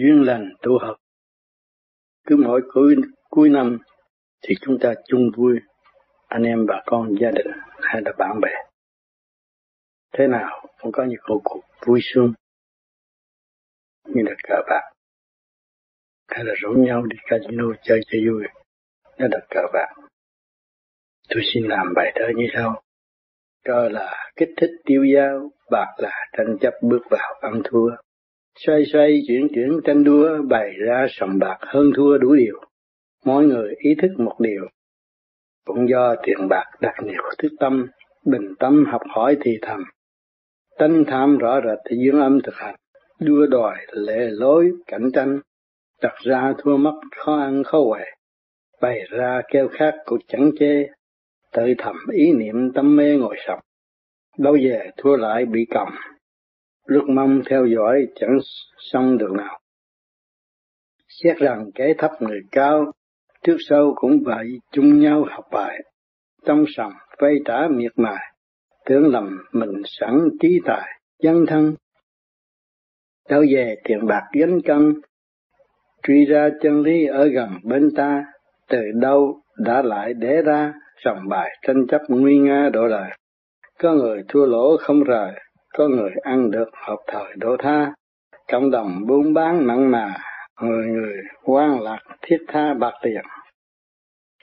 duyên lành tụ hợp. Cứ mỗi cuối năm thì chúng ta chung vui, anh em, bà con, gia đình hay là bạn bè. Thế nào cũng có những cuộc vui sướng, như là cờ bạc, hay là rủ nhau đi casino chơi cho vui, đó là cờ bạc. Tôi xin làm bài thơ như sau: cờ là kích thích tiêu dao, bạc là tranh chấp bước vào ăn thua. Xoay xoay chuyển chuyển tranh đua, bày ra sòng bạc hơn thua đủ điều. Mỗi người ý thức một điều, cũng do tiền bạc đặt nhiều thức tâm, bình tâm học hỏi thì thầm. Tánh tham rõ rệt thì dưỡng âm thực hành, đua đòi lệ lối cạnh tranh. Đặt ra thua mất khó ăn khó huệ, bày ra kêu khát cũng chẳng chê. Tự thầm ý niệm tâm mê ngồi sập, đâu về thua lại bị cầm. Lúc mong theo dõi chẳng xong được nào, xét rằng kẻ thấp người cao, trước sau cũng vậy chung nhau học bài. Trong sòng vây trả miệt mài, tưởng lầm mình sẵn trí tài dân thân. Đâu về tiền bạc gánh cân, truy ra chân lý ở gần bên ta. Từ đâu đã lại để ra, sòng bài tranh chấp nguy nga độ đời. Có người thua lỗ không rời, có người ăn được hợp thời đổ tha. Cộng đồng buôn bán mặn mà, người người quan lạc thiết tha bạc tiền.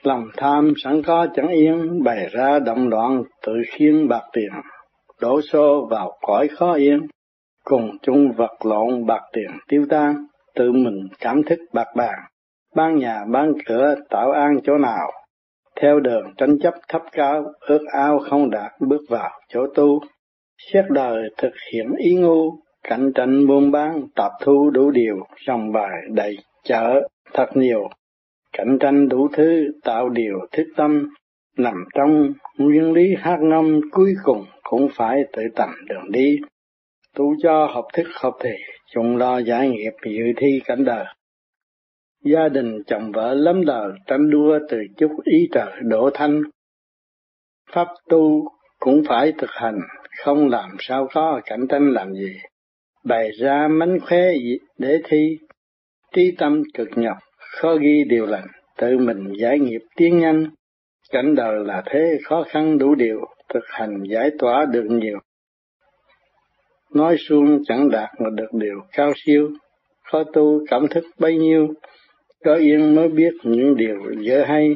Lòng tham sẵn có chẳng yên, bày ra động loạn tự khiến bạc tiền. Đổ xô vào cõi khó yên, cùng chung vật lộn bạc tiền tiêu tan. Tự mình cảm thức bạc bàn, bán nhà bán cửa tạo an chỗ nào. Theo đường tranh chấp thấp cao, ước ao không đạt bước vào chỗ tu. Xét đời thực hiện ý ngu, cạnh tranh buôn bán tạp thu đủ điều. Sòng bài đầy chợ thật nhiều, cạnh tranh đủ thứ tạo điều thức tâm. Nằm trong nguyên lý hát ngâm, cuối cùng cũng phải tự tầm đường đi. Tu cho học thức học thì, chung lo giải nghiệp dự thi cảnh đời. Gia đình chồng vợ lắm đời, tranh đua từ chút ý trời đổ thanh. Pháp tu cũng phải thực hành, không làm sao có cạnh tranh làm gì. Bày ra mánh khóe để thi, trí tâm cực nhọc, khó ghi điều lành, tự mình giải nghiệp tiến nhanh. Cảnh đời là thế khó khăn đủ điều, thực hành giải tỏa được nhiều. Nói suông chẳng đạt mà được điều cao siêu, khó tu cảm thức bấy nhiêu. Có yên mới biết những điều dở hay,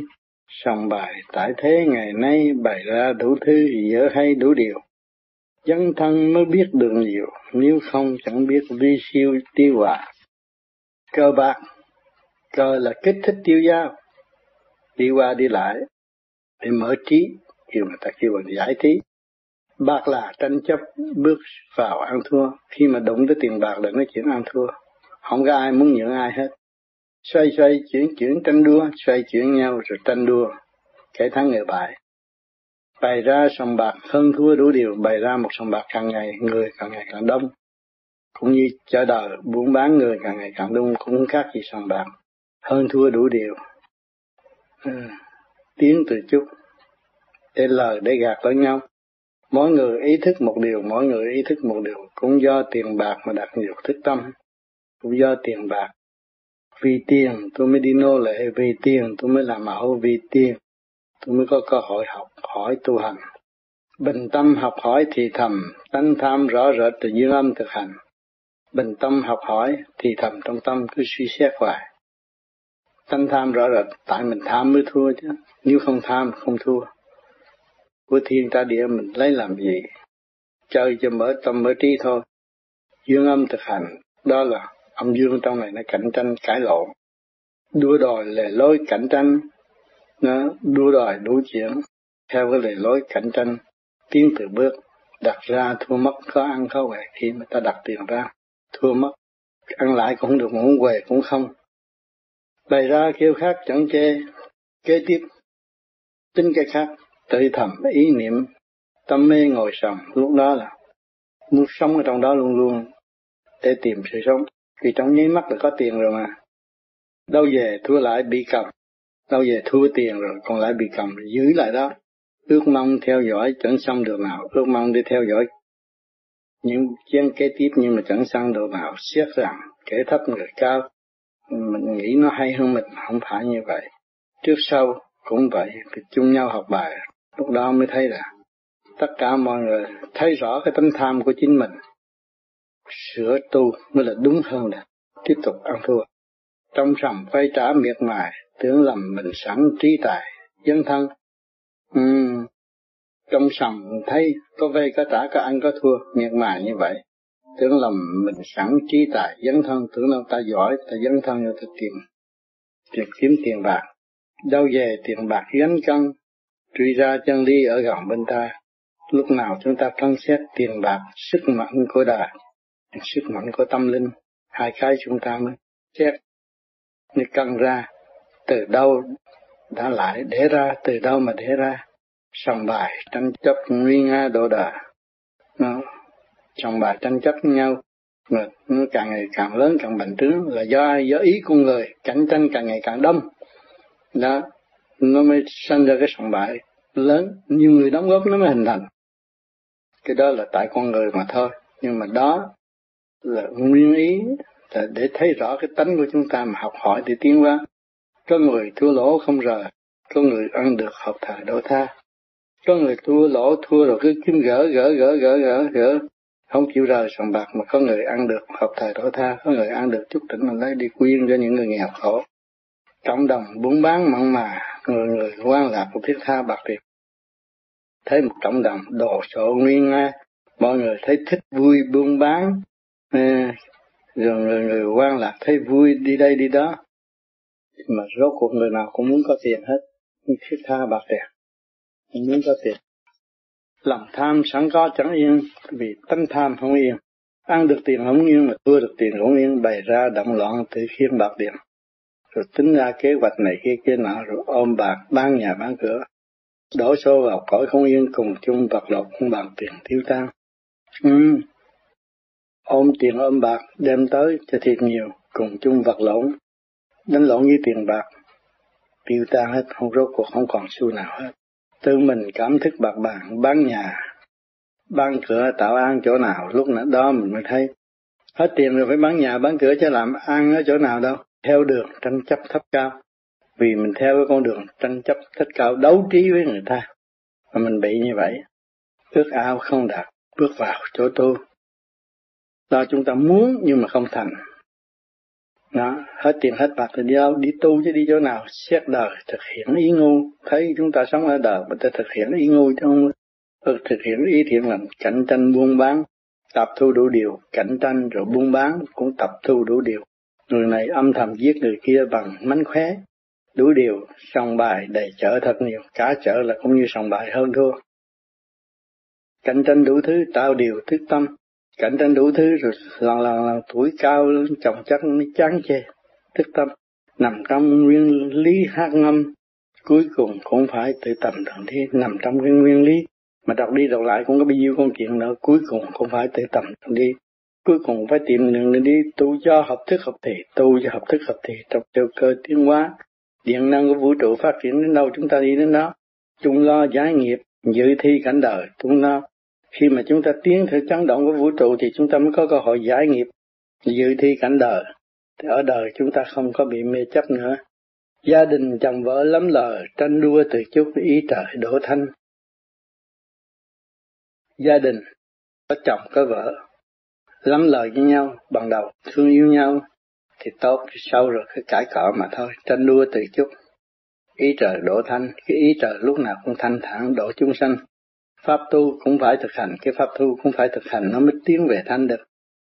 sòng bài tại thế ngày nay bày ra đủ thứ dở hay đủ điều. Dân thân mới biết được nhiều, nếu không chẳng biết vi siêu tiêu hòa. Cờ bạc, cờ là kích thích tiêu dao, đi qua đi lại để mở trí, điều người ta kêu bằng giải trí. Bạc là tranh chấp bước vào ăn thua, khi mà đụng tới tiền bạc là nói chuyện ăn thua, không có ai muốn nhượng ai hết. Xoay xoay chuyển chuyển tranh đua, xoay chuyển nhau rồi tranh đua, kẻ thắng người bại. Bày ra sòng bạc hơn thua đủ điều, bày ra một sòng bạc càng ngày người càng ngày càng đông. Cũng như chợ đời buôn bán người càng ngày càng đông, cũng khác gì sòng bạc, hơn thua đủ điều. Tiếng từ chút để lời để gạt lẫn nhau. Mỗi người ý thức một điều, mỗi người ý thức một điều, cũng do tiền bạc mà đặt nhiều thức tâm. Cũng do tiền bạc, vì tiền tôi mới đi nô lệ, vì tiền tôi mới làm mẫu, vì tiền tôi mới có cơ hội học hỏi tu hành. Bình tâm học hỏi thì thầm, tánh tham rõ rệt từ dương âm thực hành. Bình tâm học hỏi thì thầm, trong tâm cứ suy xét hoài. Tánh tham rõ rệt, tại mình tham mới thua chứ, nếu không tham không thua. Của thiên ta địa mình lấy làm gì, chơi cho mở tâm mở trí thôi. Dương âm thực hành, đó là âm dương trong này nó cạnh tranh cãi lộn, đua đòi lề lối cạnh tranh, nó đua đòi đủ chuyện theo cái lề lối cạnh tranh, tiến từ bước, đặt ra thua mất khó ăn khó huệ. Khi mà ta đặt tiền ra thua mất, ăn lại cũng được, muốn huệ cũng không. Bày ra kêu khác chẳng chê, kế tiếp tính cái khác. Tự thầm ý niệm tâm mê ngồi sòng, lúc đó là muốn sống ở trong đó luôn luôn để tìm sự sống, vì trong nháy mắt là có tiền rồi mà. Đâu về thua lại bị cầm, đâu về thua tiền rồi còn lại bị cầm, giữ lại đó. Ước mong theo dõi chẳng xong được nào, ước mong đi theo dõi những chén kế tiếp nhưng mà chẳng xong được nào. Xét rằng kẻ thấp người cao, mình nghĩ nó hay hơn mình, không phải như vậy. Trước sau cũng vậy, phải chung nhau học bài, lúc đó mới thấy là tất cả mọi người thấy rõ cái tấm tham của chính mình, sửa tu mới là đúng hơn là tiếp tục ăn thua. Trong sầm vay trả miệt mài, tưởng lầm mình sẵn trí tài, dân thân. Trong sầm thấy có vay có trả có ăn có thua, miệt mài như vậy. Tưởng lầm mình sẵn trí tài, dân thân, tưởng đâu ta giỏi, ta dân thân cho ta kiếm tiền bạc. Đâu về tiền bạc gánh cân, truy ra chân lý ở gần bên ta. Lúc nào chúng ta phân xét tiền bạc, sức mạnh của đời, sức mạnh của tâm linh, hai cái chúng ta mới xét. Như cân ra, từ đâu đã lại để ra, từ đâu mà để ra. Sòng bài tranh chấp nguy nga độ đời. Sòng bài tranh chấp nhau, nó càng ngày càng lớn, càng bành trướng là do ai? Do ý con người, cạnh tranh càng ngày càng đông. Đó, nó mới sanh ra cái sòng bài lớn, nhiều người đóng góp nó mới hình thành. Cái đó là tại con người mà thôi, nhưng mà đó là nguyên ý, là để thấy rõ cái tánh của chúng ta mà học hỏi để tiến hóa. Có người thua lỗ không rời, có người ăn được học thờ đổ tha, có người thua lỗ thua rồi cứ kiếm gỡ, không chịu rời sòng bạc, mà có người ăn được học thờ đổ tha, có người ăn được chút tỉnh mà lấy đi quyên cho những người nghèo khổ. Cộng đồng buôn bán mặn mà, người người quan lạc của thiết tha bạc tiệp. Thấy một cộng đồng đồ sộ nguyên nga, mọi người thấy thích vui buôn bán, rồi người quan lạc thấy vui đi đây đi đó, mà rốt cuộc người nào cũng muốn có tiền hết, thiết tha bạc tiệp, muốn có tiền. Lòng tham sẵn có chẳng yên, vì tánh tham không yên, ăn được tiền không yên mà thua được tiền không yên, bày ra động loạn tự khiến bạc tiệp. Rồi tính ra kế hoạch này kia nọ, rồi ôm bạc, bán nhà bán cửa, đổ xô vào cõi không yên, cùng chung vật lộn không bằng tiền tiêu tan. Ôm tiền ôm bạc, đem tới cho thiệt nhiều, cùng chung vật lộn, đánh lộn với tiền bạc, tiêu tan hết, không rốt cuộc không còn xu nào hết. Tự mình cảm thức bạc bàng, bán nhà, bán cửa tạo ăn chỗ nào, lúc nãy đó mình mới thấy, hết tiền rồi phải bán nhà bán cửa chứ làm ăn ở chỗ nào đâu. Theo đường tranh chấp thấp cao, vì mình theo cái con đường tranh chấp thấp cao đấu trí với người ta, mà mình bị như vậy, ước ao không đạt, bước vào chỗ tu. Do chúng ta muốn nhưng mà không thành. Đó, hết tiền hết bạc thì đi đâu, đi tu chứ đi chỗ nào, xét đời, thực hiện ý ngu, thấy chúng ta sống ở đời, mình ta thực hiện ý ngu chứ không, thực hiện ý thiện lành, cạnh tranh buôn bán, tập thu đủ điều, cạnh tranh rồi buôn bán cũng tập thu đủ điều. Người này âm thầm giết người kia bằng mánh khóe, đủ điều, sòng bài đầy chợ thật nhiều, cả chợ là cũng như sòng bài hơn thua. Cạnh tranh đủ thứ, tạo điều thức tâm, cạnh tranh đủ thứ rồi lần tuổi cao chồng chắc mới chán chê, thức tâm, nằm trong nguyên lý hát ngâm, cuối cùng cũng phải tự tầm thượng thiên, nằm trong cái nguyên lý, mà đọc đi đọc lại cũng có bao nhiêu con chuyện nữa, cuối cùng cũng phải tự tầm thượng thiên. Cuối cùng phải tìm đường đi tu cho hợp thức hợp thị, trong điều cơ tiến hóa, điện năng của vũ trụ phát triển đến đâu chúng ta đi đến đó, chung lo giải nghiệp, dự thi cảnh đời, chung lo. Khi mà chúng ta tiến theo chấn động của vũ trụ thì chúng ta mới có cơ hội giải nghiệp, dự thi cảnh đời. Thì ở đời chúng ta không có bị mê chấp nữa. Gia đình chồng vợ lắm lời, tranh đua từ chút ý trời đổ thanh. Gia đình, có chồng có vợ, lắm lời với nhau, bằng đầu thương yêu nhau thì tốt, sau rồi cứ cãi cọ mà thôi, tranh đua từ chút ý trời đổ thanh. Cái ý trời lúc nào cũng thanh thản độ chúng sanh. Pháp tu cũng phải thực hành, cái pháp tu cũng phải thực hành, nó mới tiến về thanh được.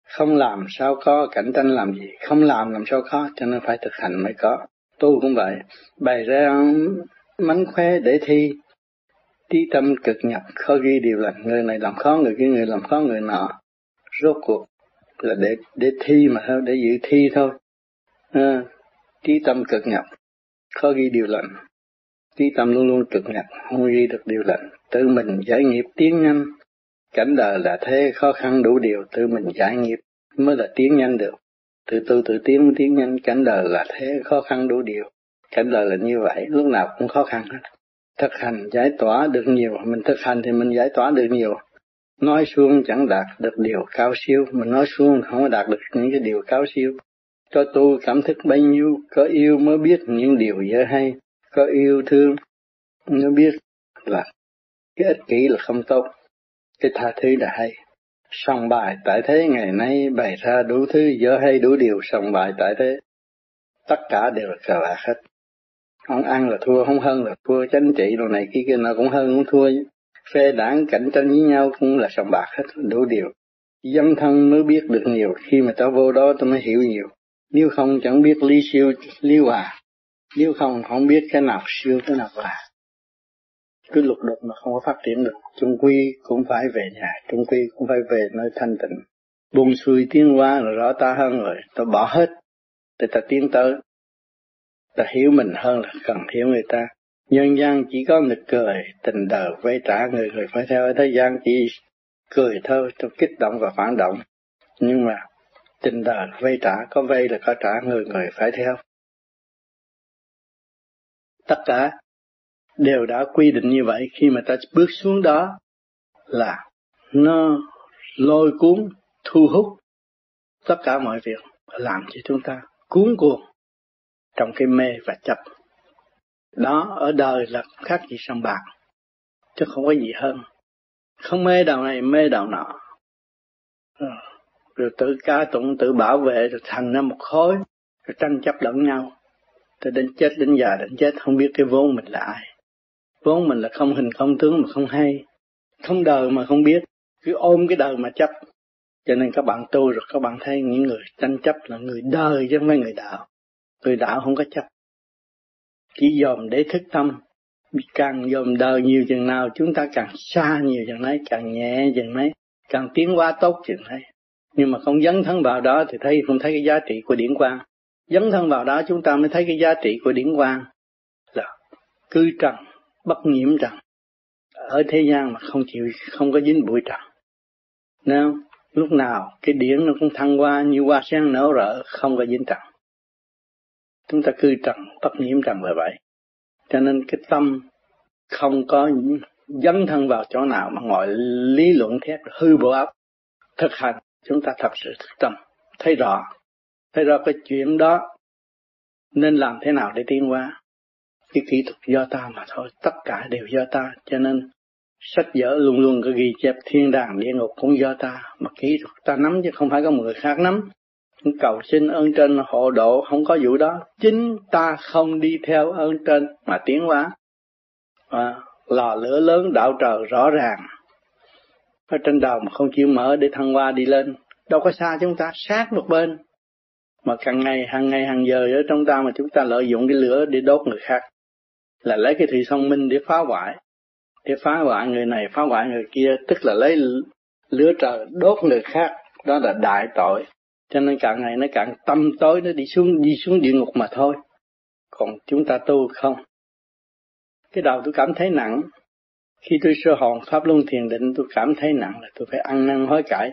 Không làm sao có, cạnh tranh làm gì, không làm sao có, cho nên phải thực hành mới có. Tu cũng vậy, bày ra mánh khóe để thi, trí tâm cực nhập, khó ghi điều lành, người này làm khó người kia, người làm khó người nọ. Rốt cuộc là để thi mà thôi, để dự thi thôi. Trí tâm cực nhập, khó ghi điều lệnh. Trí tâm luôn luôn cực nhập, không ghi được điều lệnh. Tự mình giải nghiệp tiến nhanh. Cảnh đời là thế, khó khăn đủ điều, tự mình giải nghiệp mới là tiến nhanh được. Tự tu tự tiến nhanh, cảnh đời là thế, khó khăn đủ điều. Cảnh đời là như vậy, lúc nào cũng khó khăn hết. Thực hành giải tỏa được nhiều, mình thực hành thì mình giải tỏa được nhiều. Nói suông chẳng đạt được điều cao siêu, mình nói suông không có đạt được những cái điều cao siêu. Có tu cảm thức bấy nhiêu, có yêu mới biết những điều dở hay, có yêu thương mới biết là cái ích kỷ là không tốt, cái tha thứ là hay. Song bài tại thế ngày nay bày ra đủ thứ dở hay đủ điều song bài tại thế. Tất cả đều là cờ bạc hết. Không ăn là thua, không hơn là thua, chánh trị đồ này kia kia nó cũng hơn cũng thua. Phe đảng cạnh tranh với nhau cũng là sòng bạc hết, đủ điều. Dân thân mới biết được nhiều, khi mà tao vô đó tao mới hiểu nhiều. Nếu không chẳng biết lý siêu, lý hòa. Nếu không biết cái nào siêu, cái nào hòa. Cứ lục đục mà không có phát triển được. Chung quy cũng phải về nhà, chung quy cũng phải về nơi thanh tịnh. Buông xuôi tiến hóa là rõ ta hơn rồi, tao bỏ hết. Để ta tiến tới, ta hiểu mình hơn là cần hiểu người ta. Nhân gian chỉ có nực cười, tình đời vây trả người người phải theo. Ở thế gian chỉ cười thôi, trong kích động và phản động. Nhưng mà tình đời vây trả, có vây là có trả, người người phải theo. Tất cả đều đã quy định như vậy, khi mà ta bước xuống đó là nó lôi cuốn, thu hút tất cả mọi việc làm cho chúng ta cuốn cuồng trong cái mê và chấp. Đó, ở đời là khác gì sòng bạc, chứ không có gì hơn. Không mê đạo này, mê đạo nọ. Rồi tự ca tụng, tự bảo vệ, rồi thành ra một khối, rồi tranh chấp lẫn nhau. Rồi đến chết, đến già, đến chết, không biết cái vốn mình là ai. Vốn mình là không hình, không tướng mà không hay. Không đời mà không biết, cứ ôm cái đời mà chấp. Cho nên các bạn tu rồi các bạn thấy những người tranh chấp là người đời chứ không phải người đạo. Người đạo không có chấp. Chỉ dòm để thức tâm. Càng dòm đời nhiều chừng nào chúng ta càng xa nhiều chừng nấy, càng nhẹ chừng nấy, càng tiến hóa tốt chừng nấy. Nhưng mà không dấn thân vào đó thì thấy không thấy cái giá trị của điển quang. Dấn thân vào đó chúng ta mới thấy cái giá trị của điển quang là cư trần, bất nhiễm trần. Ở thế gian mà không chịu, không có dính bụi trần. Nên không? Lúc nào cái điển nó cũng thăng qua như hoa sen nở rỡ, không có dính trần. Chúng ta cư trần, bất nhiễm trần là vậy. Cho nên cái tâm không có dấn thân vào chỗ nào mà ngồi lý luận thét hư bộ óc. Thực hành, chúng ta thật sự thực tâm, thấy rõ cái chuyện đó nên làm thế nào để tiến qua. Cái kỹ thuật do ta mà thôi, tất cả đều do ta, cho nên sách vở luôn luôn có ghi chép thiên đàng địa ngục cũng do ta, mà kỹ thuật ta nắm chứ không phải có người khác nắm. Cầu xin ơn trên hộ độ không có vụ đó, chính ta không đi theo ơn trên mà tiến hóa. Lò lửa lớn đạo trời rõ ràng ở trên đầu mà không chịu mở để thăng hoa đi lên, đâu có xa chúng ta, sát một bên. Mà hàng ngày hàng giờ ở trong ta mà chúng ta lợi dụng cái lửa để đốt người khác, là lấy cái thủy thông minh để phá hoại. Để phá hoại người này, phá hoại người kia, tức là lấy lửa trời đốt người khác, đó là đại tội. Cho nên càng ngày nó càng tâm tối, nó đi xuống địa ngục mà thôi. Còn chúng ta tu không. Cái đầu tôi cảm thấy nặng. Khi tôi sơ hồn Pháp Luân Thiền Định, tôi cảm thấy nặng là tôi phải ăn năn hối cải.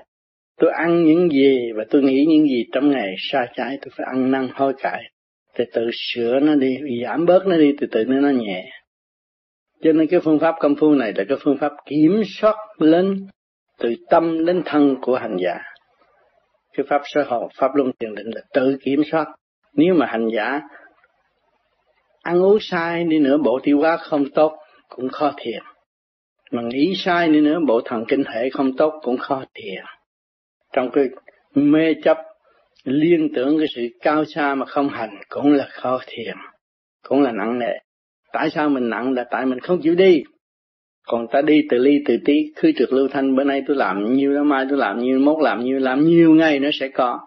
Tôi ăn những gì và tôi nghĩ những gì trong ngày sai trái, tôi phải ăn năn hối cải. Để tự sửa nó đi, giảm bớt nó đi, từ từ nó nhẹ. Cho nên cái phương pháp công phu này là cái phương pháp kiểm soát lên từ tâm đến thân của hành giả. Cái pháp sơ hồn, Pháp Luân Thiền Định là tự kiểm soát. Nếu mà hành giả ăn uống sai đi nữa, bộ tiêu hóa không tốt cũng khó thiền. Mà nghĩ sai đi nữa, bộ thần kinh hệ không tốt cũng khó thiền. Trong cái mê chấp liên tưởng cái sự cao xa mà không hành cũng là khó thiền, cũng là nặng nề. Tại sao mình nặng là tại mình không chịu đi. Còn ta đi từ ly từ tí, khứ trượt lưu thanh, bữa nay tôi làm nhiêu đó, mai tôi làm nhiêu, mốt làm nhiều ngày nó sẽ có.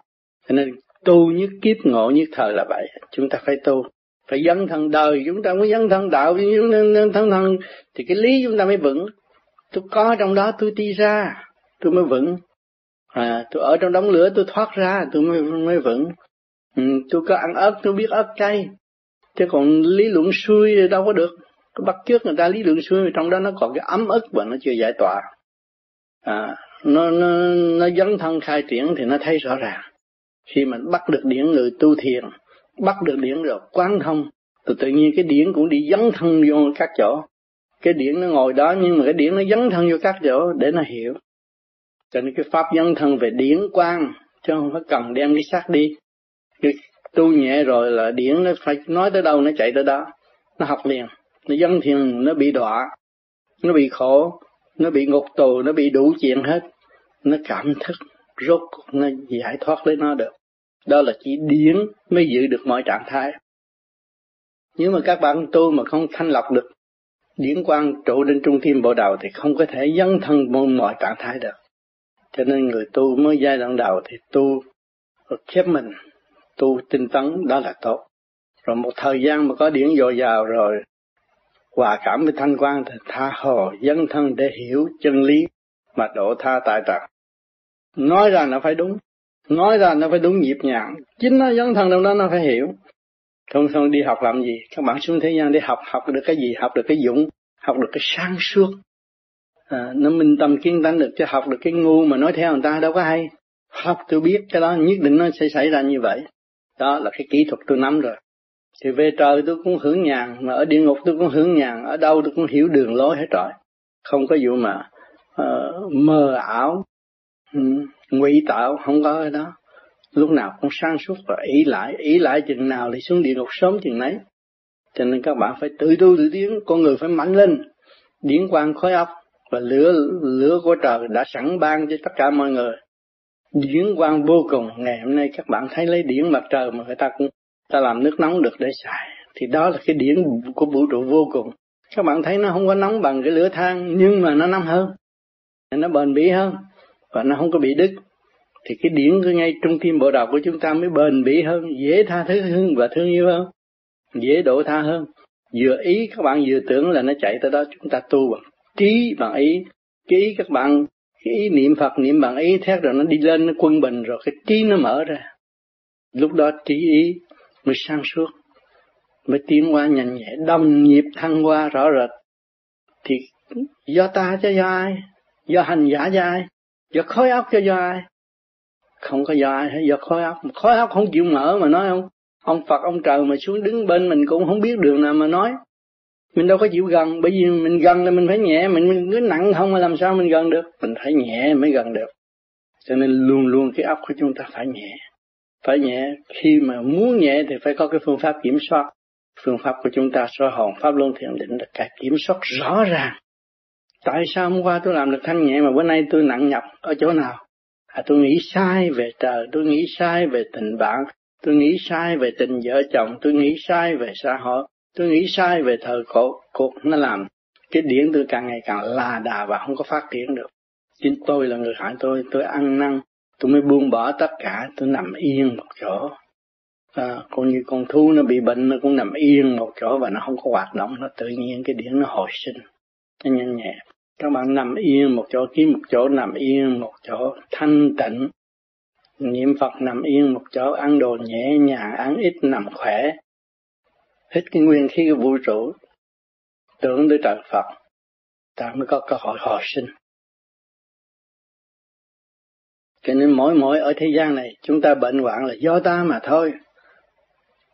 Cho nên tu nhất kiếp ngộ nhất thời là vậy. Chúng ta phải tu, phải dấn thân đời, chúng ta mới dấn thân đạo, dấn thân thì cái lý chúng ta mới vững. Tôi có trong đó tôi đi ra, tôi mới vững. Tôi ở trong đống lửa tôi thoát ra, tôi mới vững. Tôi có ăn ớt, tôi biết ớt cay. Chứ còn lý luận xuôi thì đâu có được. Bắt trước người ta lý luận xuôi, trong đó nó còn cái ấm ức và nó chưa giải tỏa. Nó dấn thân khai triển thì nó thấy rõ ràng. Khi mà bắt được điển người tu thiền, bắt được điển rồi quán thông, thì tự nhiên cái điển cũng đi dấn thân vô các chỗ. Cái điển nó ngồi đó nhưng mà cái điển nó dấn thân vô các chỗ để nó hiểu. Cho nên cái pháp dấn thân về điển quang, chứ không phải cần đem cái xác đi. Chứ tu nhẹ rồi là điển nó phải nói tới đâu nó chạy tới đó, nó học liền, nó dấn thiền, nó bị đọa, nó bị khổ, nó bị ngục tù, nó bị đủ chuyện hết, nó cảm thức rốt nó giải thoát lấy nó được. Đó là chỉ điển mới giữ được mọi trạng thái. Nếu mà các bạn tu mà không thanh lọc được điển quang trụ đến trung tim bộ đầu thì không có thể dấn thân mọi trạng thái được. Cho nên người tu mới giai đoạn đầu thì tu khép mình, tu tinh tấn, đó là tốt. Rồi một thời gian mà có điển dồi dào rồi, hòa cảm với thanh quang thì tha hồ dấn thân để hiểu chân lý mà độ tha tại trần. Nói ra nó phải đúng, nói ra nó phải đúng nhịp nhàng, chính nó dấn thân trong đó nó phải hiểu. Không đi học làm gì, các bạn xuống thế gian để học, học được cái gì, học được cái dũng, học được cái sáng suốt. Nó minh tâm kiến tánh được, chứ học được cái ngu mà nói theo người ta đâu có hay. Học tôi biết cái đó nhất định nó sẽ xảy ra như vậy. Đó là cái kỹ thuật tôi nắm rồi. Thì về trời tôi cũng hưởng nhàn, mà ở địa ngục tôi cũng hưởng nhàn, ở đâu tôi cũng hiểu đường lối hết rồi. Không có vụ mà mơ ảo, ngụy tạo, không có cái đó. Lúc nào cũng sáng suốt và ý lại chừng nào thì xuống địa ngục sớm chừng nấy. Cho nên các bạn phải tự tu tự tiến, con người phải mạnh lên. Điển quang khối óc và lửa của trời đã sẵn ban cho tất cả mọi người. Điển quang vô cùng, ngày hôm nay các bạn thấy lấy điển mặt trời mà người ta cũng ta làm nước nóng được để xài, thì đó là cái điển của vũ trụ vô cùng. Các bạn thấy nó không có nóng bằng cái lửa than, nhưng mà nó nóng hơn, nó bền bỉ hơn và nó không có bị đứt. Thì cái điển của ngay trung tim bộ đầu của chúng ta mới bền bỉ hơn, dễ tha thứ hơn và thương yêu hơn, dễ độ tha hơn. Vừa ý các bạn vừa tưởng là nó chạy tới đó. Chúng ta tu bằng trí, bằng ý. Cái ý các bạn, cái ý niệm Phật, niệm bằng ý thét rồi nó đi lên, nó quân bình rồi cái trí nó mở ra. Lúc đó trí ý mới sáng suốt, mới tiến qua nhanh nhẹ, đồng nhịp thăng qua rõ rệt. Thì do ta chứ do ai? Do hành giả do ai? Do khối óc cho do ai? Không có do ai hết, do khối óc. Khối óc không chịu mở mà nói không. Ông Phật, ông trời mà xuống đứng bên mình cũng không biết đường nào mà nói. Mình đâu có chịu gần, bởi vì mình gần là mình phải nhẹ, mình cứ nặng không mà làm sao mình gần được. Mình phải nhẹ mới gần được. Cho nên luôn luôn cái óc của chúng ta phải nhẹ. Phải nhẹ, khi mà muốn nhẹ thì phải có cái phương pháp kiểm soát. Phương pháp của chúng ta soi hồn Pháp Luân Thiền Định là cái kiểm soát rõ ràng. Tại sao hôm qua tôi làm được thanh nhẹ mà bữa nay tôi nặng nhọc ở chỗ nào? Tôi nghĩ sai về trời, tôi nghĩ sai về tình bạn, tôi nghĩ sai về tình vợ chồng, tôi nghĩ sai về xã hội, tôi nghĩ sai về thời cuộc. Nó làm cái điển tôi càng ngày càng là đà và không có phát triển được. Chính tôi là người hại tôi ăn năn, tôi mới buông bỏ tất cả, tôi nằm yên một chỗ. Còn như con thú nó bị bệnh nó cũng nằm yên một chỗ và nó không có hoạt động, nó tự nhiên cái điển nó hồi sinh, nó nhanh nhẹ. Các bạn nằm yên một chỗ, kiếm một chỗ nằm yên một chỗ, thanh tịnh. Niệm Phật nằm yên một chỗ, ăn đồ nhẹ nhàng, ăn ít nằm khỏe. Hít cái nguyên khí của vũ trụ, tưởng tới trời Phật, ta mới có cơ hội hồi sinh. Cho nên mỗi ở thế gian này, chúng ta bệnh hoạn là do ta mà thôi.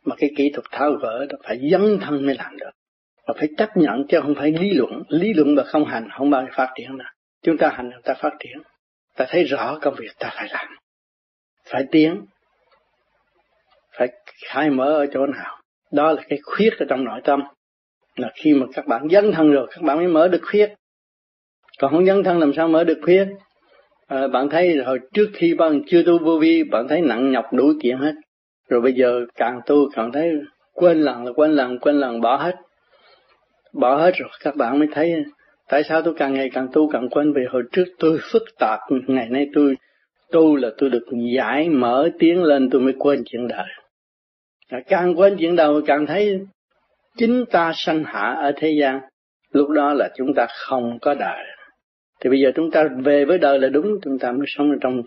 Mà cái kỹ thuật tháo gỡ đó phải dấn thân mới làm được. Và phải chấp nhận chứ không phải lý luận. Lý luận mà không hành không bao giờ phát triển nào. Chúng ta hành, ta phát triển. Ta thấy rõ công việc ta phải làm. Phải tiến. Phải khai mở ở chỗ nào. Đó là cái khuyết ở trong nội tâm. Là khi mà các bạn dấn thân rồi, các bạn mới mở được khuyết. Còn không dấn thân làm sao mở được khuyết. Bạn thấy hồi trước khi bạn chưa tu vô vi, bạn thấy nặng nhọc đủ chuyện hết. Rồi bây giờ càng tu càng thấy quên lần bỏ hết. Bỏ hết rồi các bạn mới thấy tại sao tôi càng ngày càng tu càng quên. Vì hồi trước tôi phức tạp, ngày nay tôi tu là tôi được giải mở tiến lên, tôi mới quên chuyện đời. Càng quên chuyện đời càng thấy chính ta sanh hạ ở thế gian, lúc đó là chúng ta không có đời. Thì bây giờ chúng ta về với đời là đúng, chúng ta mới sống trong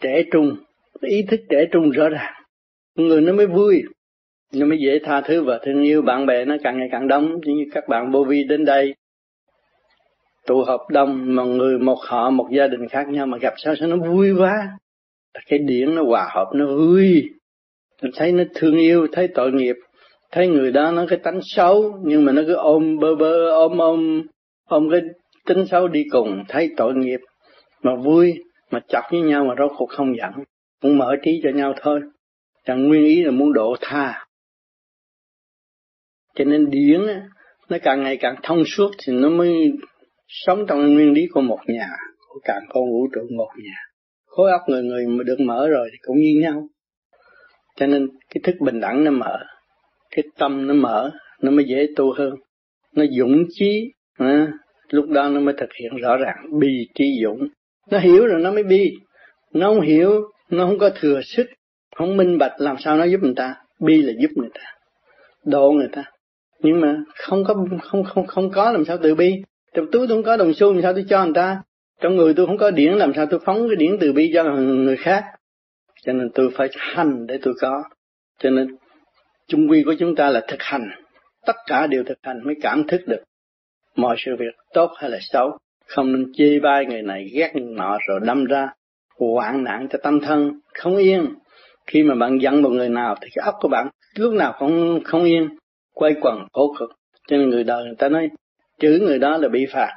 trẻ trung, ý thức trẻ trung rõ ràng, người nó mới vui. Nó mới dễ tha thứ và thương yêu, bạn bè nó càng ngày càng đông. Chỉ như các bạn vô vi đến đây tụ họp đông, mà người một họ một gia đình khác nhau mà gặp sao nó vui quá. Cái điển nó hòa hợp, nó vui. Thấy nó thương yêu, thấy tội nghiệp, thấy người đó nó cái tánh xấu, nhưng mà nó cứ ôm bơ bơ, ôm cái tính xấu đi cùng, thấy tội nghiệp mà vui, mà chọc với nhau mà rốt cuộc không giận, cũng mở trí cho nhau thôi. rằng nguyên ý là muốn độ tha. Cho nên điển nó càng ngày càng thông suốt thì nó mới sống trong nguyên lý của một nhà, của càng con vũ trụ một nhà. Khối óc người người mà được mở rồi thì cũng như nhau. Cho nên cái thức bình đẳng nó mở, cái tâm nó mở, nó mới dễ tu hơn. Nó dũng chí, lúc đó nó mới thực hiện rõ ràng, bi trí dũng. Nó hiểu rồi nó mới bi, nó không hiểu, nó không có thừa sức, không minh bạch làm sao nó giúp người ta. Bi là giúp người ta, độ người ta. Nhưng mà không có làm sao từ bi. Trong túi tôi không có đồng xu làm sao tôi cho người ta. Trong người tôi không có điển làm sao tôi phóng cái điển từ bi cho người khác. Cho nên tôi phải hành để tôi có. Cho nên chung quy của chúng ta là thực hành. Tất cả đều thực hành mới cảm thức được mọi sự việc tốt hay là xấu. Không nên chê bai người này ghét người nọ rồi đâm ra hoạn nạn cho tâm thân không yên. Khi mà bạn giận một người nào thì cái óc của bạn lúc nào cũng không yên, quay quần khổ cực. Cho nên người đời người ta nói chửi người đó là bị phạt.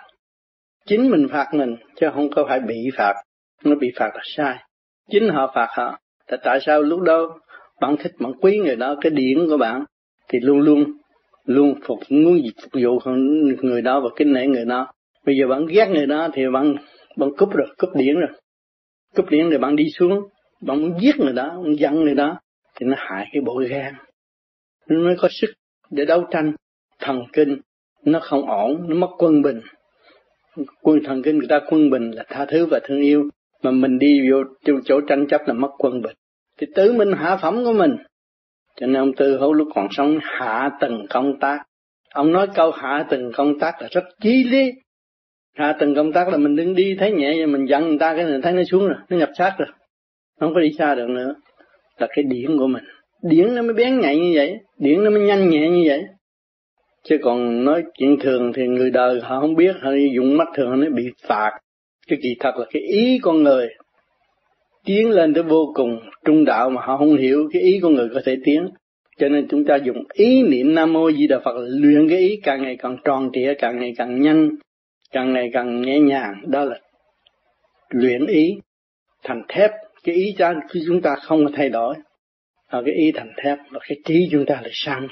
Chính mình phạt mình chứ không có phải bị phạt. Nó bị phạt là sai, chính họ phạt họ. Tại sao lúc đó bạn thích, bạn quý người đó, cái điển của bạn thì luôn phục vụ người đó và kính nể người đó. Bây giờ bạn ghét người đó thì bạn cúp điển rồi. Cúp điển rồi bạn đi xuống, bạn muốn giết người đó, bạn giận người đó thì nó hại cái bộ gan. Nó mới có sức để đấu tranh, thần kinh nó không ổn, nó mất quân bình. Thần kinh người ta quân bình là tha thứ và thương yêu, mà mình đi vô chỗ tranh chấp là mất quân bình. Thì tứ minh hạ phẩm của mình. Cho nên ông Tư Hữu lúc còn sống hạ từng công tác. Ông nói câu hạ từng công tác là rất chí lý. Hạ từng công tác là mình đứng đi thấy nhẹ rồi mình giận người ta cái người thấy nó xuống rồi, nó nhập sát rồi. Không có đi xa được nữa. Là cái điển của mình. Điển nó mới bén nhạy như vậy, điển nó mới nhanh nhẹ như vậy. Chứ còn nói chuyện thường thì người đời họ không biết, họ dùng mắt thường nó bị phạt. Cái kỳ thật là cái ý con người tiến lên tới vô cùng trung đạo mà họ không hiểu cái ý con người có thể tiến. Cho nên chúng ta dùng ý niệm Nam Mô Di Đà Phật là luyện cái ý càng ngày càng tròn trịa, càng ngày càng nhanh, càng ngày càng nhẹ nhàng. Đó là luyện ý thành thép. Cái ý chúng ta không thay đổi. Và cái ý thành thép và cái trí chúng ta là sẵn.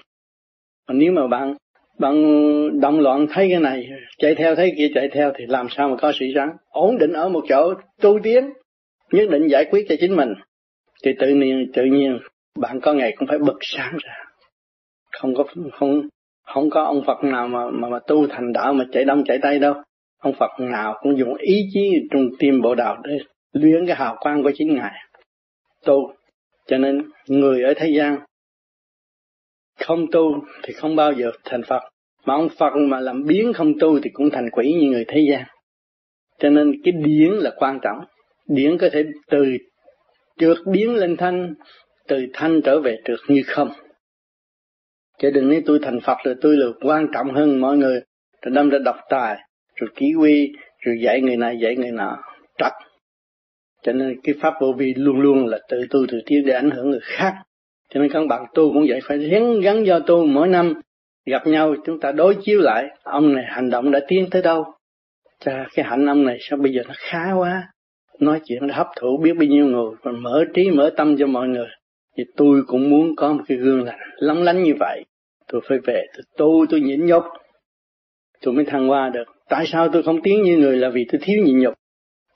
Còn nếu mà bạn động loạn thấy cái này, chạy theo thấy kia chạy theo thì làm sao mà có sự sáng. Ổn định ở một chỗ, tu tiến, nhất định giải quyết cho chính mình. Thì tự nhiên bạn có ngày cũng phải bật sáng ra. Không có ông Phật nào mà tu thành đạo mà chạy đông chạy tây đâu. Ông Phật nào cũng dùng ý chí trong tim bộ đạo để luyện cái hào quang của chính Ngài. Tu, cho nên người ở thế gian không tu thì không bao giờ thành Phật. Mà ông Phật mà làm biến không tu thì cũng thành quỷ như người thế gian. Cho nên cái điển là quan trọng. Điển có thể từ trượt biến lên thanh, từ thanh trở về trượt như không. Chứ đừng nói tôi thành Phật rồi tôi là quan trọng hơn mọi người. Rồi đâm ra độc tài, rồi kỷ quy, rồi dạy người này dạy người nọ, trật. Cho nên cái pháp vô vi luôn luôn là tự tu tự tiến để ảnh hưởng người khác. Cho nên các bạn tu cũng vậy, phải ráng gắn do tu. Mỗi năm gặp nhau chúng ta đối chiếu lại, ông này hành động đã tiến tới đâu. Chà, cái hạnh ông này sao bây giờ nó khá quá. Nói chuyện đã hấp thụ biết bao nhiêu người, còn mở trí mở tâm cho mọi người. Thì tôi cũng muốn có một cái gương lành lóng lánh như vậy. Tôi phải về, tôi tu, tôi nhịn nhục, tôi mới thăng hoa được. Tại sao tôi không tiến như người là vì tôi thiếu nhịn nhục.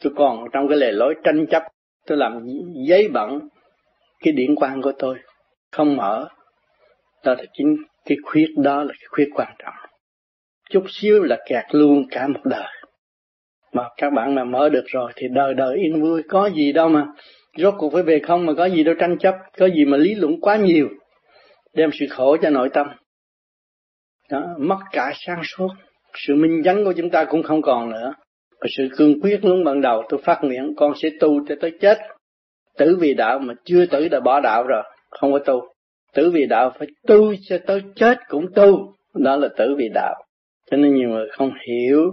Tôi còn trong cái lề lối tranh chấp, tôi làm giấy bẩn cái điển quang của tôi, không mở. Đó là chính cái khuyết, đó là cái khuyết quan trọng. Chút xíu là kẹt luôn cả một đời. Mà các bạn mà mở được rồi thì đời đời yên vui, có gì đâu mà. Rốt cuộc phải về không mà có gì đâu tranh chấp, có gì mà lý luận quá nhiều, đem sự khổ cho nội tâm. Đó, mất cả sáng suốt, sự minh dấn của chúng ta cũng không còn nữa. Và sự cương quyết lúc ban đầu tôi phát nguyện con sẽ tu cho tới chết. Tử vì đạo mà chưa tử đã bỏ đạo rồi, không có tu. Tử vì đạo phải tu cho tới chết cũng tu, đó là tử vì đạo. Cho nên nhiều người không hiểu.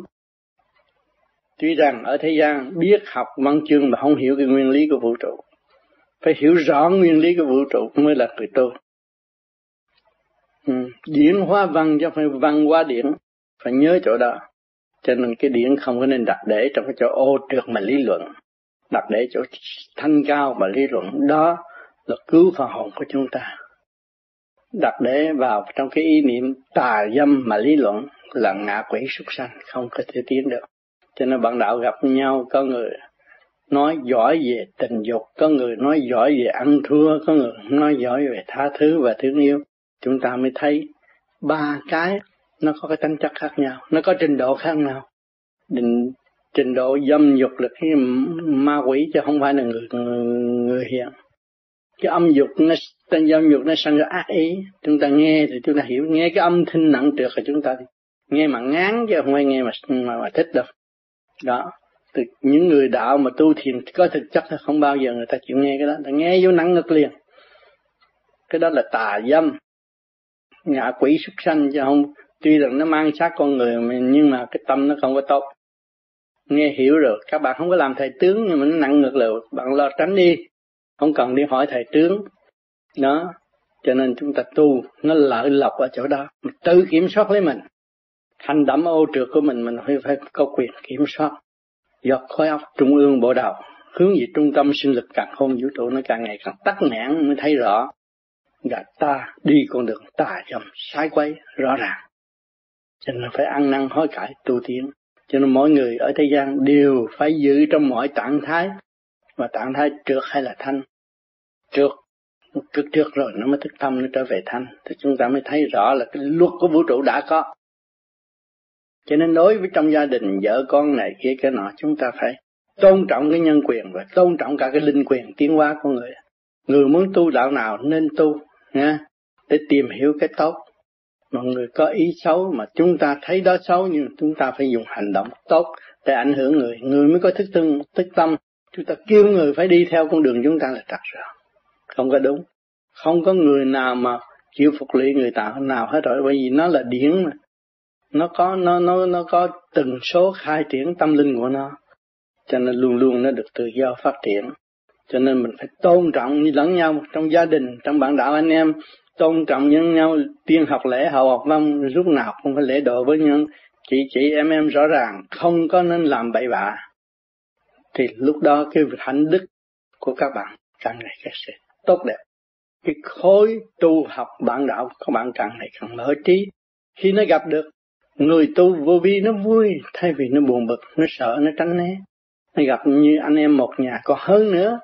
Tuy rằng ở thế gian biết học văn chương mà không hiểu cái nguyên lý của vũ trụ. Phải hiểu rõ nguyên lý của vũ trụ mới là người tu. Điển hóa văn chứ không phải văn hóa điển, phải nhớ chỗ đó. Cho nên cái điển không có nên đặt để trong cái chỗ ô trượt mà lý luận, đặt để chỗ thanh cao mà lý luận. Đó là cứu phần hồn của chúng ta. Đặt để vào trong cái ý niệm tà dâm mà lý luận là ngạ quỷ súc sanh, không có thể tiến được. Cho nên bạn đạo gặp nhau, có người nói giỏi về tình dục, có người nói giỏi về ăn thua, có người nói giỏi về tha thứ và thương yêu. Chúng ta mới thấy ba cái nó có cái tính chất khác nhau, nó có trình độ khác nhau. Trình độ dâm dục là cái ma quỷ chứ không phải là người hiền. Cái âm dục, tên dâm dục nó sanh ra ác ý. Chúng ta nghe thì chúng ta hiểu, nghe cái âm thanh nặng trược là chúng ta nghe mà ngán chứ không phải nghe mà thích đâu. Đó, từ những người đạo mà tu thiền có thực chất không bao giờ người ta chịu nghe cái đó, ta nghe vô nặng ngực liền. Cái đó là tà dâm, ngạ quỷ súc sanh chứ không. Tuy rằng nó mang xác con người nhưng mà cái tâm nó không có tốt. Nghe hiểu rồi, các bạn không có làm thầy tướng nhưng mà nó nặng ngược lại, bạn lo tránh đi, không cần đi hỏi thầy tướng. Đó, cho nên chúng ta tu nó lợi lộc ở chỗ đó, mình tự kiểm soát lấy mình. Hành động ô trượt của mình phải có quyền kiểm soát. Dọc khối óc trung ương bộ đầu, hướng về trung tâm sinh lực càng không vũ trụ, nó càng ngày càng tắc nghẽn mới thấy rõ. Là ta đi con đường tà dâm sai quấy rõ ràng. Cho nên phải ăn năn hối cải tu tiến. Cho nên mỗi người ở thế gian đều phải giữ trong mọi trạng thái. Và trạng thái trượt hay là thanh. Trượt, cực trượt rồi nó mới thức tâm, nó trở về thanh. Thì chúng ta mới thấy rõ là cái luật của vũ trụ đã có. Cho nên đối với trong gia đình, vợ con này kia cái nọ, chúng ta phải tôn trọng cái nhân quyền và tôn trọng cả cái linh quyền tiến hóa của người. Người muốn tu đạo nào nên tu, nha, để tìm hiểu cái tốt. Mọi người có ý xấu mà chúng ta thấy đó xấu nhưng chúng ta phải dùng hành động tốt để ảnh hưởng người. Người mới có thức tâm, chúng ta kêu người phải đi theo con đường chúng ta là trật rồi. Không có đúng. Không có người nào mà chịu phục lý người ta nào hết rồi, bởi vì nó là điển mà. Nó có từng số khai triển tâm linh của nó, cho nên luôn luôn nó được tự do phát triển. Cho nên mình phải tôn trọng lẫn nhau trong gia đình, trong bạn đạo anh em, tôn trọng lẫn nhau, tiên học lễ hậu học văn, lúc nào cũng phải lễ độ với nhau, chị em rõ ràng, không có nên làm bậy bạ. Thì lúc đó cái hạnh đức của các bạn càng ngày càng sẽ tốt đẹp. Cái khối tu học bạn đạo các bạn càng ngày càng mở trí. Khi nó gặp được người tu vô vi nó vui, thay vì nó buồn bực, nó sợ, nó tránh né. Nó gặp như anh em một nhà có hơn nữa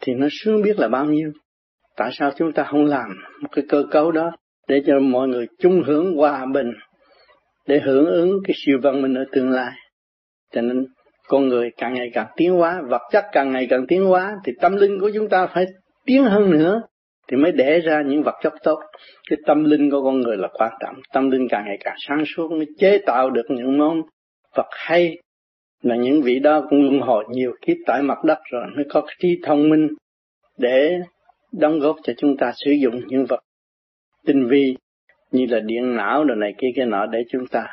thì nó sướng biết là bao nhiêu. Tại sao chúng ta không làm một cái cơ cấu đó để cho mọi người chung hưởng hòa bình, để hưởng ứng cái siêu văn minh ở tương lai. Cho nên con người càng ngày càng tiến hóa, vật chất càng ngày càng tiến hóa, thì tâm linh của chúng ta phải tiến hơn nữa thì mới đẻ ra những vật chất tốt. Cái tâm linh của con người là quan trọng. Tâm linh càng ngày càng sáng suốt mới chế tạo được những món vật hay. Là những vị đó cũng luân hồi nhiều kiếp tại mặt đất rồi mới có trí thông minh để đóng góp cho chúng ta sử dụng những vật tinh vi như là điện não đồ này kia kia nọ để chúng ta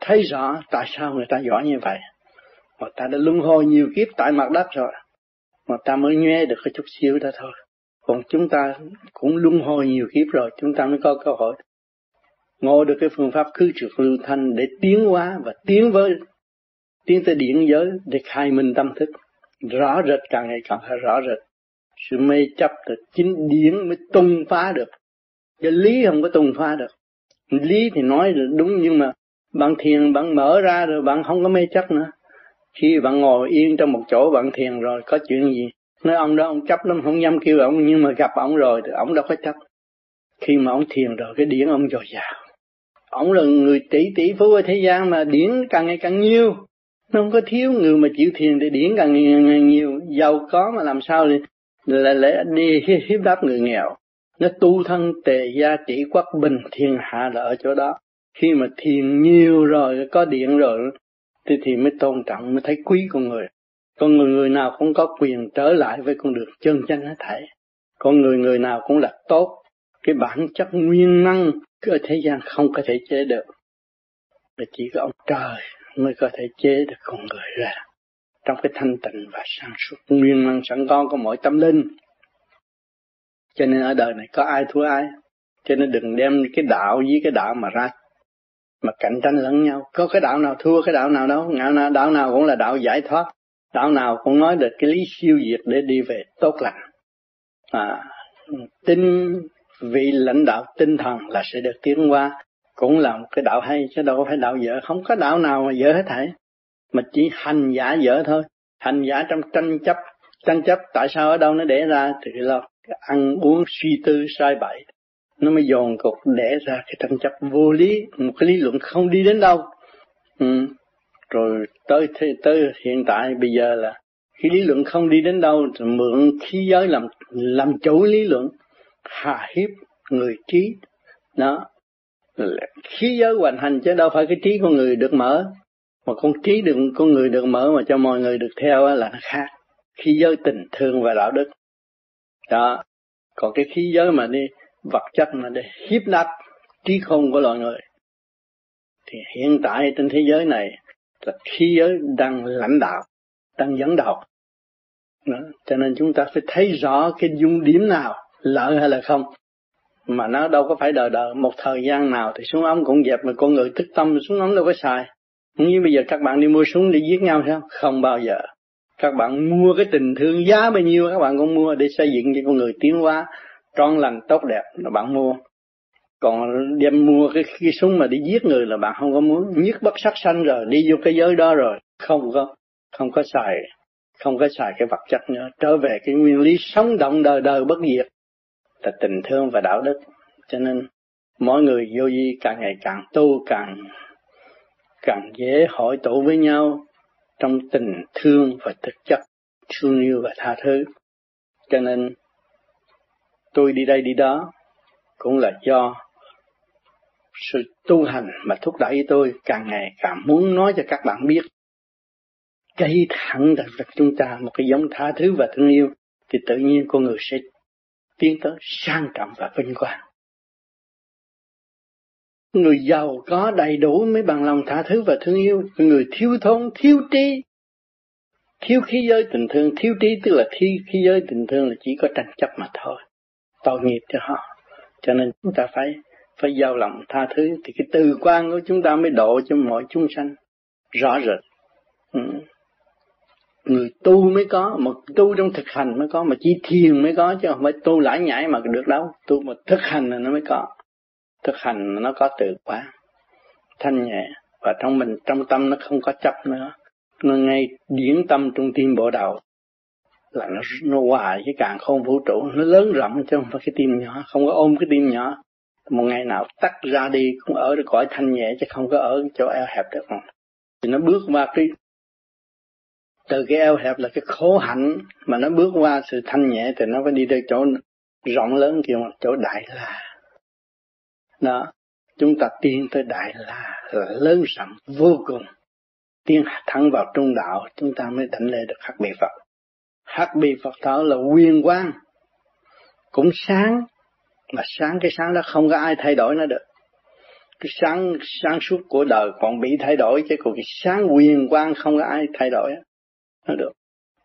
thấy rõ tại sao người ta giỏi như vậy. Người ta đã luân hồi nhiều kiếp tại mặt đất rồi, người ta mới nghe được cái chút xíu đó thôi. Còn chúng ta cũng luân hồi nhiều kiếp rồi, chúng ta mới có cơ hội ngộ được cái phương pháp khứ trượt lưu thanh để tiến hóa và tiến tới điển giới để khai minh tâm thức. Rõ rệt càng ngày càng phải rõ rệt. Sự mê chấp từ chính điển mới tung phá được. Cái lý không có tung phá được. Lý thì nói là đúng nhưng mà bạn thiền bạn mở ra rồi bạn không có mê chấp nữa. Khi bạn ngồi yên trong một chỗ bạn thiền rồi có chuyện gì. Nói ông đó ông chấp lắm không dám kêu ông nhưng mà gặp ông rồi thì ông đâu có chấp. Khi mà ông thiền rồi cái điển ông dồi dào. Ông là người tỷ phú ở thế gian mà điển càng ngày càng nhiều. Nó không có thiếu người mà chịu thiền để điển càng ngày nhiều. Giàu có mà làm sao lại đi hiếp đáp người nghèo. Nó tu thân tề gia trị quốc bình thiên hạ là ở chỗ đó. Khi mà thiền nhiều rồi có điển rồi thì mới tôn trọng, mới thấy quý con người. Con người nào cũng có quyền trở lại với con đường chân chánh hết thảy. Con người nào cũng là tốt. Cái bản chất nguyên năng ở thế gian không có thể chế được. Chỉ có ông trời mới có thể chế được con người ra trong cái thanh tịnh và sáng suốt nguyên năng sẵn có của mỗi tâm linh. Cho nên ở đời này có ai thua ai. Cho nên đừng đem cái đạo với cái đạo mà ra mà cạnh tranh lẫn nhau. Có cái đạo nào thua cái đạo nào đâu. Đạo nào cũng là đạo giải thoát. Đạo nào cũng nói được cái lý siêu diệt để đi về tốt lành. tin vị lãnh đạo tinh thần là sẽ được tiến qua, cũng là một cái đạo hay chứ đâu phải đạo dở. Không có đạo nào mà dở hết thảy, mà chỉ hành giả dở thôi. Hành giả trong tranh chấp tại sao ở đâu nó đẻ ra? Thì là ăn uống suy tư sai bậy, nó mới dồn cục đẻ ra cái tranh chấp vô lý, một cái lý luận không đi đến đâu. Rồi tới hiện tại bây giờ là cái lý luận không đi đến đâu, mượn khí giới làm chủ lý luận, hạ hiếp người trí. Đó, khí giới hoành hành chứ đâu phải cái trí con người được mở. Mà con trí được con người được mở mà cho mọi người được theo là nó khác. Khí giới tình thương và đạo đức. Đó, còn cái khí giới mà đi vật chất mà đi hiếp đáp trí khôn của loài người. Thì hiện tại trên thế giới này là khí giới đang lãnh đạo, đang dẫn đầu. Đó. Cho nên chúng ta phải thấy rõ cái dung điểm nào lợi hay là không. Mà nó đâu có phải đời một thời gian nào thì súng ống cũng dẹp, mà con người tức tâm súng ống đâu có xài. Như bây giờ các bạn đi mua súng để giết nhau sao? Không bao giờ. Các bạn mua cái tình thương giá bao nhiêu các bạn cũng mua để xây dựng cho con người tiến hóa trọn lành tốt đẹp là bạn mua. Còn đem mua cái súng mà đi giết người là bạn không có muốn. Nhất bất sắc sanh rồi, đi vô cái giới đó rồi, không có xài cái vật chất nữa. Trở về cái nguyên lý sống động đời đời bất diệt là tình thương và đạo đức. Cho nên mỗi người vô vi càng ngày càng tu, càng dễ hội tụ với nhau trong tình thương và thực chất, thương yêu và tha thứ. Cho nên tôi đi đây đi đó cũng là do sự tu hành mà thúc đẩy tôi càng ngày càng muốn nói cho các bạn biết, cây thẳng đặt chúng ta một cái giống tha thứ và thương yêu thì tự nhiên con người sẽ tiến tới sang trọng và vinh quang. Người giàu có đầy đủ mới bằng lòng tha thứ và thương yêu. Người thiếu thốn, thiếu trí, thiếu khí giới tình thương. Thiếu trí tức là khí giới tình thương là chỉ có tranh chấp mà thôi, tội nghiệp cho họ. Cho nên chúng ta phải giao lòng tha thứ, thì cái từ quan của chúng ta mới độ cho mọi chúng sanh rõ rệt. Người tu mới có, mà tu trong thực hành mới có, mà chỉ thiền mới có, chứ không phải tu lải nhải mà được đâu. Tu mà thực hành là nó mới có. Thực hành nó có từ quán thanh nhẹ, và trong mình, trong tâm nó không có chấp nữa, nó ngay điển tâm trung tim bộ đầu là nó hòa với càn khôn vũ trụ, nó lớn rộng chứ không phải cái tim nhỏ. Không có ôm cái tim nhỏ, một ngày nào tắt ra đi cũng ở cái cõi thanh nhẹ, chứ không có ở chỗ eo hẹp được. Thì nó bước qua từ cái eo hẹp là cái khổ hạnh, mà nó bước qua sự thanh nhẹ thì nó phải đi tới chỗ rộng lớn kia, mà chỗ đại la. Đó, chúng ta tiến tới đại là lớn rộng vô cùng, tiến thẳng vào trung đạo, chúng ta mới đảnh lễ được Hắc Bi Phật. Hắc Bi Phật Thảo là quyền quang, cũng sáng, mà sáng cái sáng đó không có ai thay đổi nó được. Cái sáng suốt của đời còn bị thay đổi, chứ còn cái sáng quyền quang không có ai thay đổi nó được.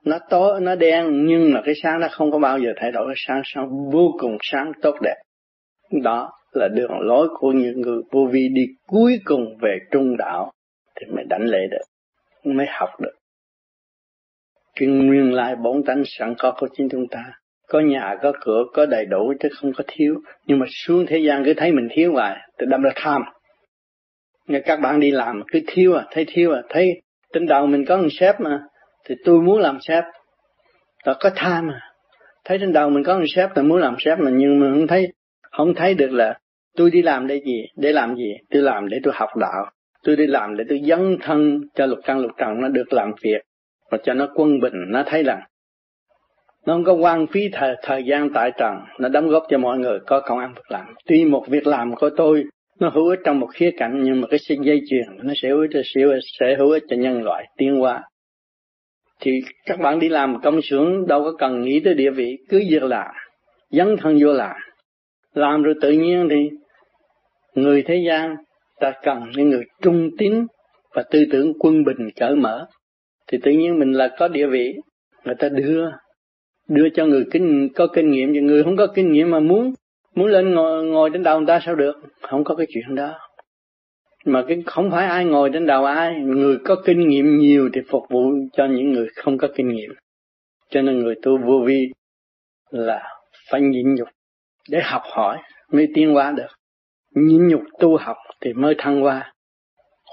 Nó tối, nó đen, nhưng mà cái sáng nó không có bao giờ thay đổi, sáng vô cùng sáng tốt đẹp. Đó là đường lối của những người vô vi, đi cuối cùng về trung đạo thì mới đảnh lễ được, mới học được cái nguyên lai bổn tánh sẵn có của chính chúng ta. Có nhà, có cửa, có đầy đủ chứ không có thiếu. Nhưng mà xuống thế gian cứ thấy mình thiếu hoài, tự đâm ra tham. Nghe các bạn đi làm cứ thiếu à, thấy trên đầu mình có một sếp mà, thì tôi muốn làm sếp. Đó có tham à, thấy trên đầu mình có một sếp là muốn làm sếp mà, nhưng mà không thấy được là tôi đi làm để làm gì, tôi làm để tôi học đạo, tôi đi làm để tôi dấn thân cho lục trần nó được làm việc, và cho nó quân bình, nó thấy rằng nó không có hoang phí thời gian tại trần, nó đóng góp cho mọi người có công ăn việc làm. Tuy một việc làm của tôi nó hữu ích trong một khía cạnh, nhưng mà cái dây chuyền nó sẽ hữu ích cho nhân loại tiến hóa. Thì các bạn đi làm công xưởng đâu có cần nghĩ tới địa vị, cứ việc làm, dấn thân vô làm rồi tự nhiên thì người thế gian ta cần những người trung tín và tư tưởng quân bình cởi mở, thì tự nhiên mình là có địa vị, người ta đưa cho người có kinh nghiệm, cho người không có kinh nghiệm mà muốn lên ngồi trên đầu người ta sao được? Không có cái chuyện đó. Mà không phải ai ngồi trên đầu ai, người có kinh nghiệm nhiều thì phục vụ cho những người không có kinh nghiệm. Cho nên người tu vô vi là phải nhịn nhục để học hỏi mới tiến hóa được. Nhịn nhục tu học thì mới thăng hoa.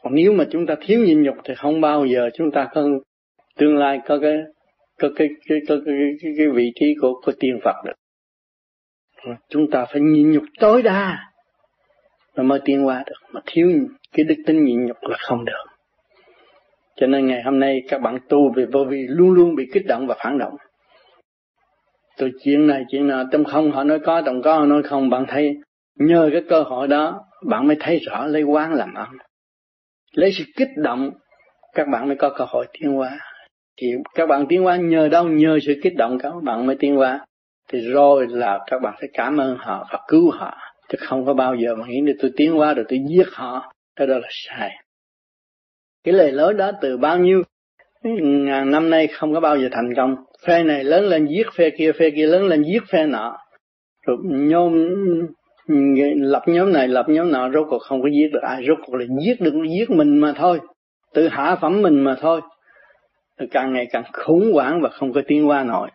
Còn nếu mà chúng ta thiếu nhịn nhục thì không bao giờ chúng ta có tương lai có cái vị trí của tiên Phật được. Chúng ta phải nhịn nhục tối đa mới tiến hóa được, mà thiếu cái đức tính nhịn nhục là không được. Cho nên ngày hôm nay các bạn tu về vô vi luôn luôn bị kích động và phản động. Tôi chuyện này chuyện nọ, tâm không họ nói có, tâm có họ nói không. Bạn thấy nhờ cái cơ hội đó bạn mới thấy rõ lấy quán làm ăn, lấy sự kích động các bạn mới có cơ hội tiến hóa. Thì các bạn tiến hóa nhờ đâu? Nhờ sự kích động các bạn mới tiến hóa. Thì rồi là các bạn phải cảm ơn họ và cứu họ, chứ không có bao giờ mà nghĩ được tôi tiến hóa rồi tôi giết họ. Cái đó là sai. Cái lời lối đó từ bao nhiêu ngàn năm nay không có bao giờ thành công. Phe này lớn lên giết phe kia lớn lên giết phe nọ, rồi lập nhóm này lập nhóm nọ, rốt cuộc không có giết được ai, rốt cuộc là giết mình mà thôi, tự hạ phẩm mình mà thôi. Rồi càng ngày càng khủng hoảng và không có tiến hóa nổi.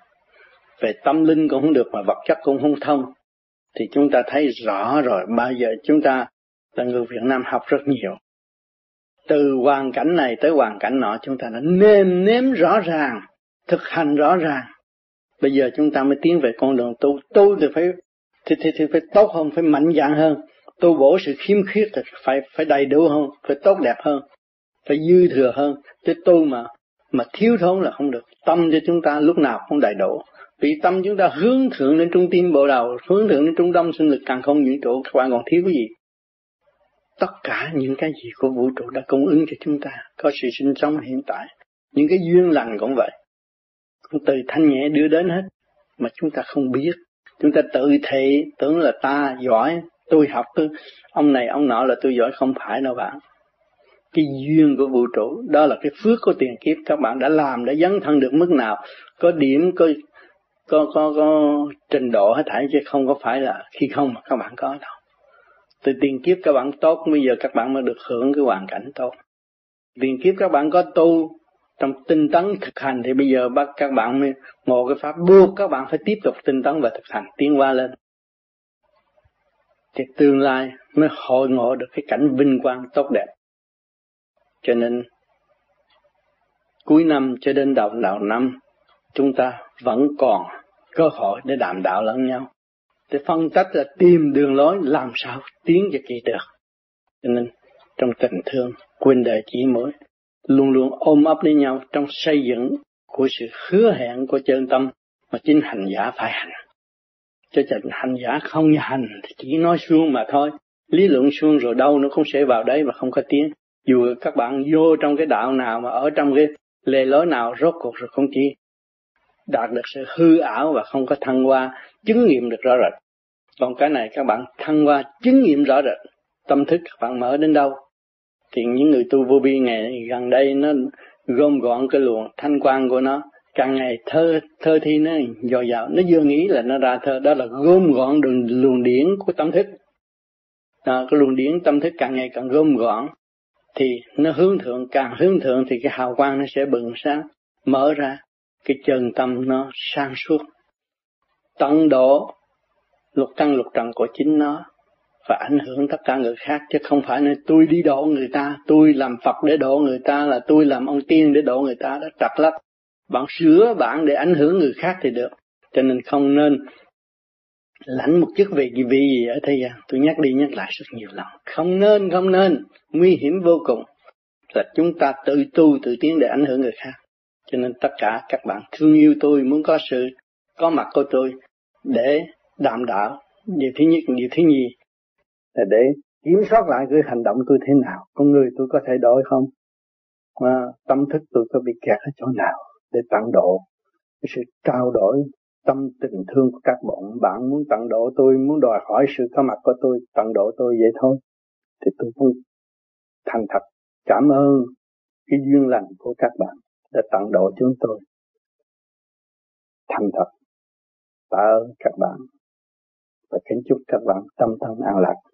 Về tâm linh cũng không được mà vật chất cũng không thông. Thì chúng ta thấy rõ rồi, bao giờ chúng ta là người Việt Nam học rất nhiều. Từ hoàn cảnh này tới hoàn cảnh nọ chúng ta đã nêm nếm rõ ràng, thực hành rõ ràng. Bây giờ chúng ta mới tiến về con đường tu. Tu thì phải tốt hơn, phải mạnh dạn hơn. Tu bổ sự khiếm khuyết thì phải đầy đủ hơn, phải tốt đẹp hơn, phải dư thừa hơn. Chứ tu mà thiếu thốn là không được. Tâm cho chúng ta lúc nào không đầy đủ. Vì tâm chúng ta hướng thượng đến trung tim bộ đầu, hướng thượng đến trung đông sinh lực càng không vũ trụ, các bạn còn thiếu cái gì? Tất cả những cái gì của vũ trụ đã cung ứng cho chúng ta, có sự sinh sống hiện tại, những cái duyên lành cũng vậy, cũng từ thanh nhẹ đưa đến hết, mà chúng ta không biết. Chúng ta tự thị tưởng là ta giỏi, tôi học cứ ông này ông nọ là tôi giỏi, không phải đâu bạn. Cái duyên của vũ trụ, đó là cái phước của tiền kiếp các bạn đã làm, đã dấn thân được mức nào, có điểm, có trình độ hết thảy, chứ không có phải là khi không mà các bạn có đâu. Từ tiền kiếp các bạn tốt, bây giờ các bạn mới được hưởng cái hoàn cảnh tốt. Tiền kiếp các bạn có tu trong tinh tấn thực hành, thì bây giờ các bạn mới ngộ cái pháp buộc các bạn phải tiếp tục tinh tấn và thực hành tiến qua lên. Thì tương lai mới hội ngộ được cái cảnh vinh quang tốt đẹp. Cho nên cuối năm cho đến đầu năm chúng ta vẫn còn cơ hội để đàm đạo lẫn nhau, để phân tách là tìm đường lối làm sao tiến về kỳ được. Cho nên trong tình thương, quên đời chỉ mũi, luôn luôn ôm ấp lấy nhau trong xây dựng của sự hứa hẹn của chân tâm mà chính hành giả phải hành. Cho nên hành giả không hành thì chỉ nói suông mà thôi, lý luận suông rồi đâu nó cũng sẽ vào đấy mà không có tiếng. Dù các bạn vô trong cái đạo nào mà ở trong cái lề lối nào, rốt cuộc rồi không chỉ đạt được sự hư ảo và không có thăng hoa, chứng nghiệm được rõ rệt. Còn cái này các bạn thăng hoa, chứng nghiệm rõ rệt, tâm thức các bạn mở đến đâu. Thì những người tu vô vi ngày gần đây nó gom gọn cái luồng thanh quang của nó, càng ngày thơ thi nó dồi dào, nó vừa nghĩ là nó ra thơ, đó là gom gọn luồng điển của tâm thức. Đó, cái luồng điển tâm thức càng ngày càng gom gọn, thì nó hướng thượng, càng hướng thượng thì cái hào quang nó sẽ bừng sáng, mở ra. Cái chân tâm nó sang suốt, tận độ lục căn lục trần của chính nó và ảnh hưởng tất cả người khác, chứ không phải nói tôi đi độ người ta, tôi làm Phật để độ người ta, là tôi làm ông tiên để độ người ta, đã trật lắm. Bạn sửa bạn để ảnh hưởng người khác thì được. Cho nên không nên lãnh một chức vị gì ở thế gian, tôi nhắc đi nhắc lại rất nhiều lần, không nên, nguy hiểm vô cùng. Là chúng ta tự tu tự tiến để ảnh hưởng người khác. Cho nên tất cả các bạn thương yêu tôi, muốn có sự có mặt của tôi để đảm đạo điều thứ nhất, điều thứ nhì là để kiểm soát lại cái hành động tôi thế nào, con người tôi có thay đổi không, tâm thức tôi có bị kẹt ở chỗ nào, để tận độ cái sự trao đổi tâm tình thương của các bạn. Bạn muốn tận độ tôi, muốn đòi hỏi sự có mặt của tôi, tận độ tôi vậy thôi, thì tôi cũng thành thật cảm ơn cái duyên lành của các bạn để tận độ chúng tôi. Thành thật tạ ơn các bạn và kính chúc các bạn tâm thân an lạc.